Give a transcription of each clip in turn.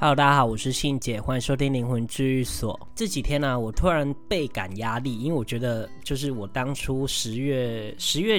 Hello， 大家好，我是信姐，欢迎收听灵魂治愈所。这几天啊，我突然倍感压力，因为我觉得就是我当初十月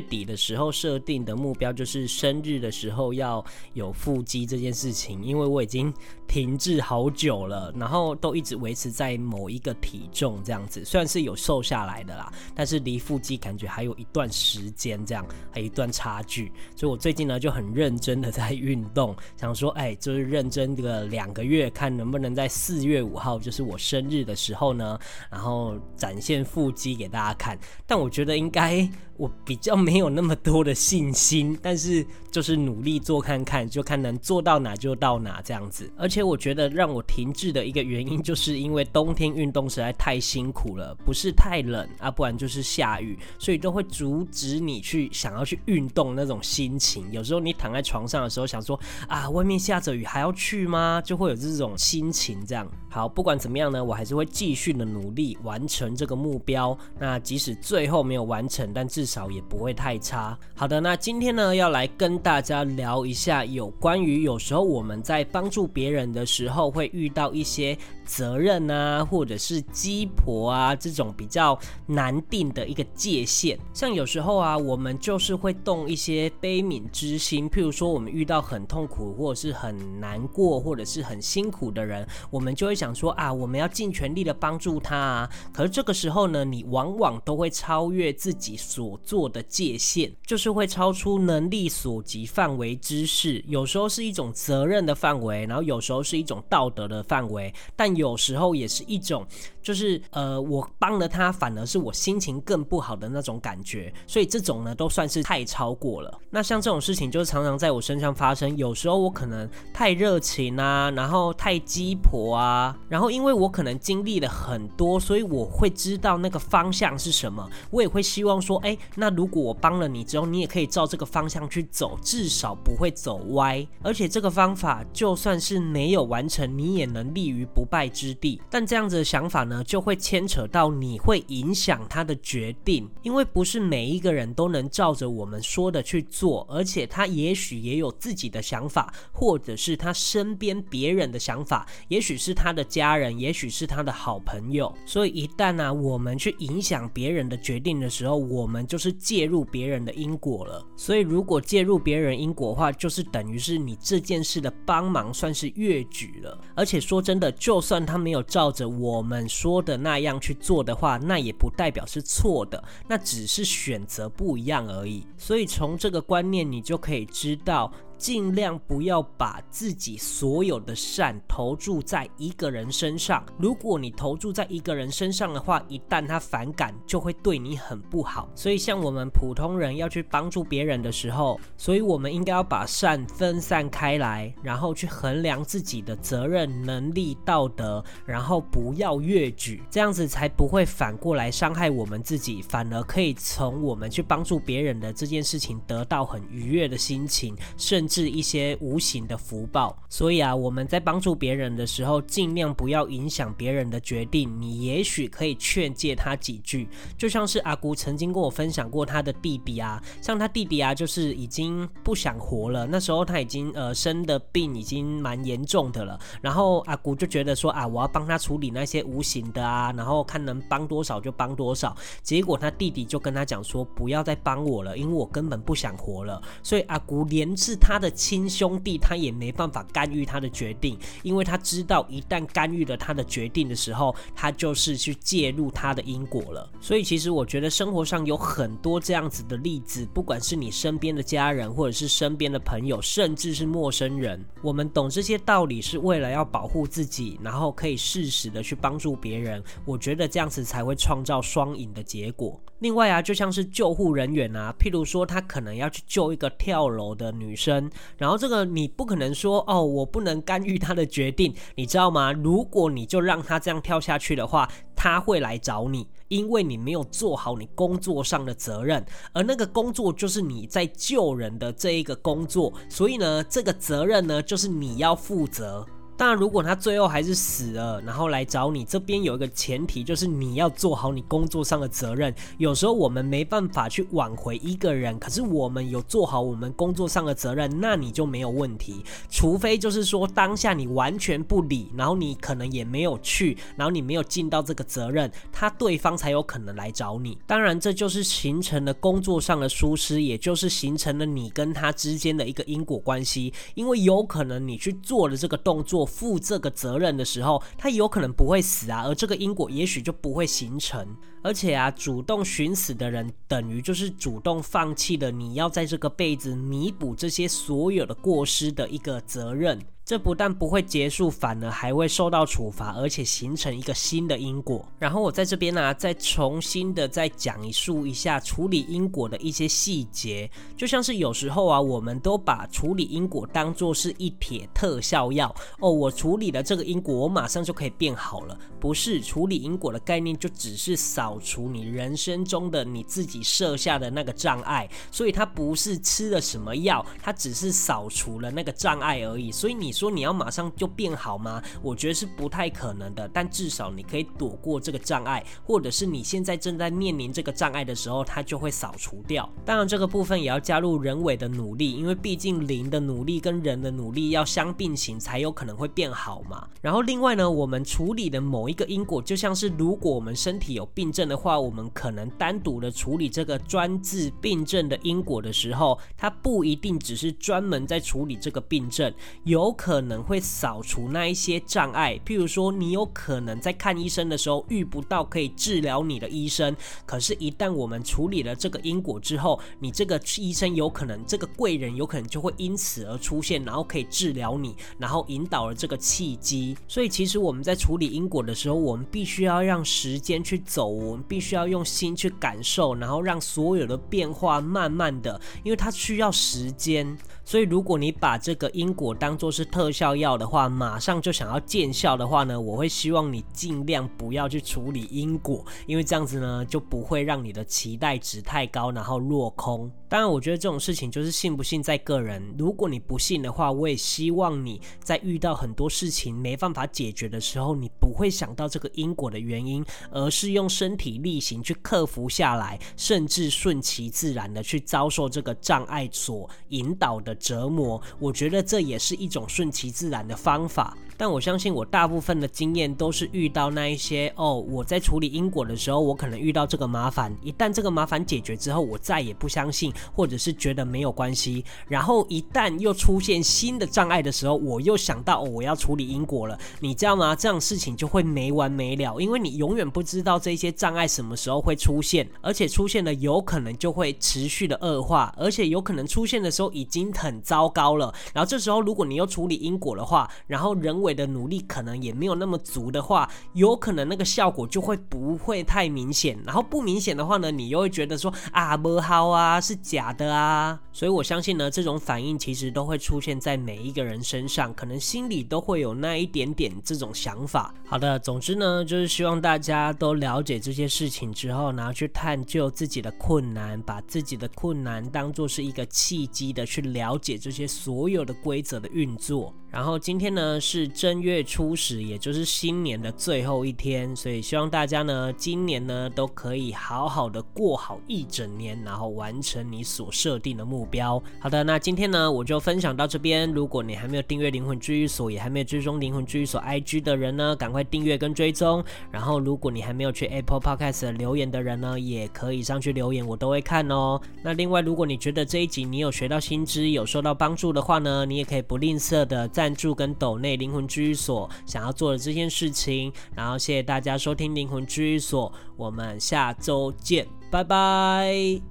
底的时候设定的目标，就是生日的时候要有腹肌这件事情，因为我已经停滞好久了，然后都一直维持在某一个体重这样子，虽然是有瘦下来的啦，但是离腹肌感觉还有一段时间这样，还有一段差距，所以我最近呢就很认真的在运动，想说就是认真的2个月看能不能在4月5号，就是我生日的时候呢，然后展现腹肌给大家看。但我觉得应该我比较没有那么多的信心，但是就是努力做看看，就看能做到哪就到哪这样子。而且我觉得让我停滞的一个原因，就是因为冬天运动实在太辛苦了，不是太冷啊，不然就是下雨，所以都会阻止你去想要去运动那种心情。有时候你躺在床上的时候想说啊，外面下着雨还要去吗？就会有这种心情这样。好，不管怎么样呢，我还是会继续的努力完成这个目标，那即使最后没有完成，但至少也不会太差。好的，那今天呢要来跟大家聊一下有关于有时候我们在帮助别人的时候会遇到一些责任啊，或者是鸡婆啊，这种比较难定的一个界限。像有时候啊，我们就是会动一些悲悯之心，譬如说我们遇到很痛苦或者是很难过或者是很辛苦的人，我们就会想说啊，我们要尽全力的帮助他啊。可是这个时候呢，你往往都会超越自己所做的界限，就是会超出能力所及范围之事。有时候是一种责任的范围，然后有时候是一种道德的范围，但有时候也是一种就是我帮了他，反而是我心情更不好的那种感觉，所以这种呢都算是太超过了。那像这种事情就是常常在我身上发生，有时候我可能太热情啊，然后太鸡婆啊，然后因为我可能经历了很多，所以我会知道那个方向是什么，我也会希望说那如果我帮了你之后，你也可以照这个方向去走，至少不会走歪，而且这个方法就算是没有完成，你也能立于不败之地。但这样子的想法呢就会牵扯到你会影响他的决定，因为不是每一个人都能照着我们说的去做，而且他也许也有自己的想法，或者是他身边别人的想法，也许是他的家人，也许是他的好朋友。所以一旦啊我们去影响别人的决定的时候，我们就是介入别人的因果了。所以如果介入别人因果的话，就是等于是你这件事的帮忙算是越矩了。而且说真的，就算他没有照着我们说的那样去做的话，那也不代表是错的，那只是选择不一样而已。所以从这个观念你就可以知道，尽量不要把自己所有的善投注在一个人身上。如果你投注在一个人身上的话，一旦他反感，就会对你很不好。所以像我们普通人要去帮助别人的时候，所以我们应该要把善分散开来，然后去衡量自己的责任、能力、道德，然后不要越矩，这样子才不会反过来伤害我们自己，反而可以从我们去帮助别人的这件事情得到很愉悦的心情，甚至是一些无形的福报。所以啊，我们在帮助别人的时候，尽量不要影响别人的决定。你也许可以劝诫他几句，就像是阿姑曾经跟我分享过他的弟弟啊，像他弟弟啊，就是已经不想活了，那时候他已经生的病已经蛮严重的了。然后阿姑就觉得说啊，我要帮他处理那些无形的啊，然后看能帮多少就帮多少。结果他弟弟就跟他讲说，不要再帮我了，因为我根本不想活了。所以阿姑连是他的亲兄弟，他也没办法干预他的决定，因为他知道一旦干预了他的决定的时候，他就是去介入他的因果了。所以其实我觉得生活上有很多这样子的例子，不管是你身边的家人，或者是身边的朋友，甚至是陌生人。我们懂这些道理是为了要保护自己，然后可以适时的去帮助别人，我觉得这样子才会创造双赢的结果。另外啊，就像是救护人员啊，譬如说他可能要去救一个跳楼的女生，然后这个你不可能说哦，我不能干预他的决定，你知道吗？如果你就让他这样跳下去的话，他会来找你，因为你没有做好你工作上的责任，而那个工作就是你在救人的这一个工作，所以呢，这个责任呢，就是你要负责。当然如果他最后还是死了然后来找你，这边有一个前提，就是你要做好你工作上的责任。有时候我们没办法去挽回一个人，可是我们有做好我们工作上的责任，那你就没有问题。除非就是说当下你完全不理，然后你可能也没有去，然后你没有尽到这个责任，他对方才有可能来找你。当然这就是形成了工作上的疏失，也就是形成了你跟他之间的一个因果关系。因为有可能你去做了这个动作，负这个责任的时候，他有可能不会死啊，而这个因果也许就不会形成。而且啊，主动寻死的人等于就是主动放弃了你要在这个辈子弥补这些所有的过失的一个责任，这不但不会结束，反而还会受到处罚，而且形成一个新的因果。然后我在这边啊，再重新的再讲述一下处理因果的一些细节。就像是有时候啊，我们都把处理因果当作是一帖特效药哦，我处理了这个因果，我马上就可以变好了。不是，处理因果的概念就只是扫除你人生中的你自己设下的那个障碍，所以它不是吃了什么药，它只是扫除了那个障碍而已。所以你说你要马上就变好吗？我觉得是不太可能的，但至少你可以躲过这个障碍，或者是你现在正在面临这个障碍的时候，它就会扫除掉。当然这个部分也要加入人为的努力，因为毕竟灵的努力跟人的努力要相并行，才有可能会变好嘛。然后另外呢，我们处理的某一个因果，就像是如果我们身体有病症的话，我们可能单独的处理这个专治病症的因果的时候，它不一定只是专门在处理这个病症，有可能会扫除那一些障碍。譬如说你有可能在看医生的时候遇不到可以治疗你的医生，可是一旦我们处理了这个因果之后，你这个医生有可能，这个贵人有可能就会因此而出现，然后可以治疗你，然后引导了这个契机。所以其实我们在处理因果的时候，我们必须要让时间去走，我们必须要用心去感受，然后让所有的变化慢慢的，因为它需要时间。所以如果你把这个因果当作是特效药的话，马上就想要见效的话呢，我会希望你尽量不要去处理因果，因为这样子呢就不会让你的期待值太高，然后落空。当然我觉得这种事情就是信不信在个人，如果你不信的话，我也希望你在遇到很多事情没办法解决的时候，你不会想到这个因果的原因，而是用身体力行去克服下来，甚至顺其自然的去遭受这个障碍所引导的折磨。我觉得这也是一种顺其自然的方法。但我相信我大部分的经验都是遇到那一些我在处理因果的时候，我可能遇到这个麻烦，一旦这个麻烦解决之后，我再也不相信，或者是觉得没有关系，然后一旦又出现新的障碍的时候，我又想到我要处理因果了，你知道吗？这样事情就会没完没了，因为你永远不知道这些障碍什么时候会出现，而且出现了有可能就会持续的恶化，而且有可能出现的时候已经很糟糕了。然后这时候如果你又处理因果的话，然后人为的努力可能也没有那么足的话，有可能那个效果就会不会太明显，然后不明显的话呢，你又会觉得说啊不好啊，是假的啊。所以我相信呢，这种反应其实都会出现在每一个人身上，可能心里都会有那一点点这种想法。好的，总之呢，就是希望大家都了解这些事情之后，然后去探究自己的困难，把自己的困难当作是一个契机的去了解这些所有的规则的运作。然后今天呢是正月初十，也就是新年的最后一天，所以希望大家呢今年呢都可以好好的过好一整年，然后完成你所设定的目标。好的，那今天呢我就分享到这边。如果你还没有订阅灵魂治愈所，也还没有追踪灵魂治愈所 IG 的人呢，赶快订阅跟追踪。然后如果你还没有去 Apple Podcast 留言的人呢，也可以上去留言，我都会看哦。那另外如果你觉得这一集你有学到新知，有受到帮助的话呢，你也可以不吝啬的赞助跟抖内灵魂治愈所想要做的这件事情。然后谢谢大家收听灵魂治愈所，我们下周见，拜拜。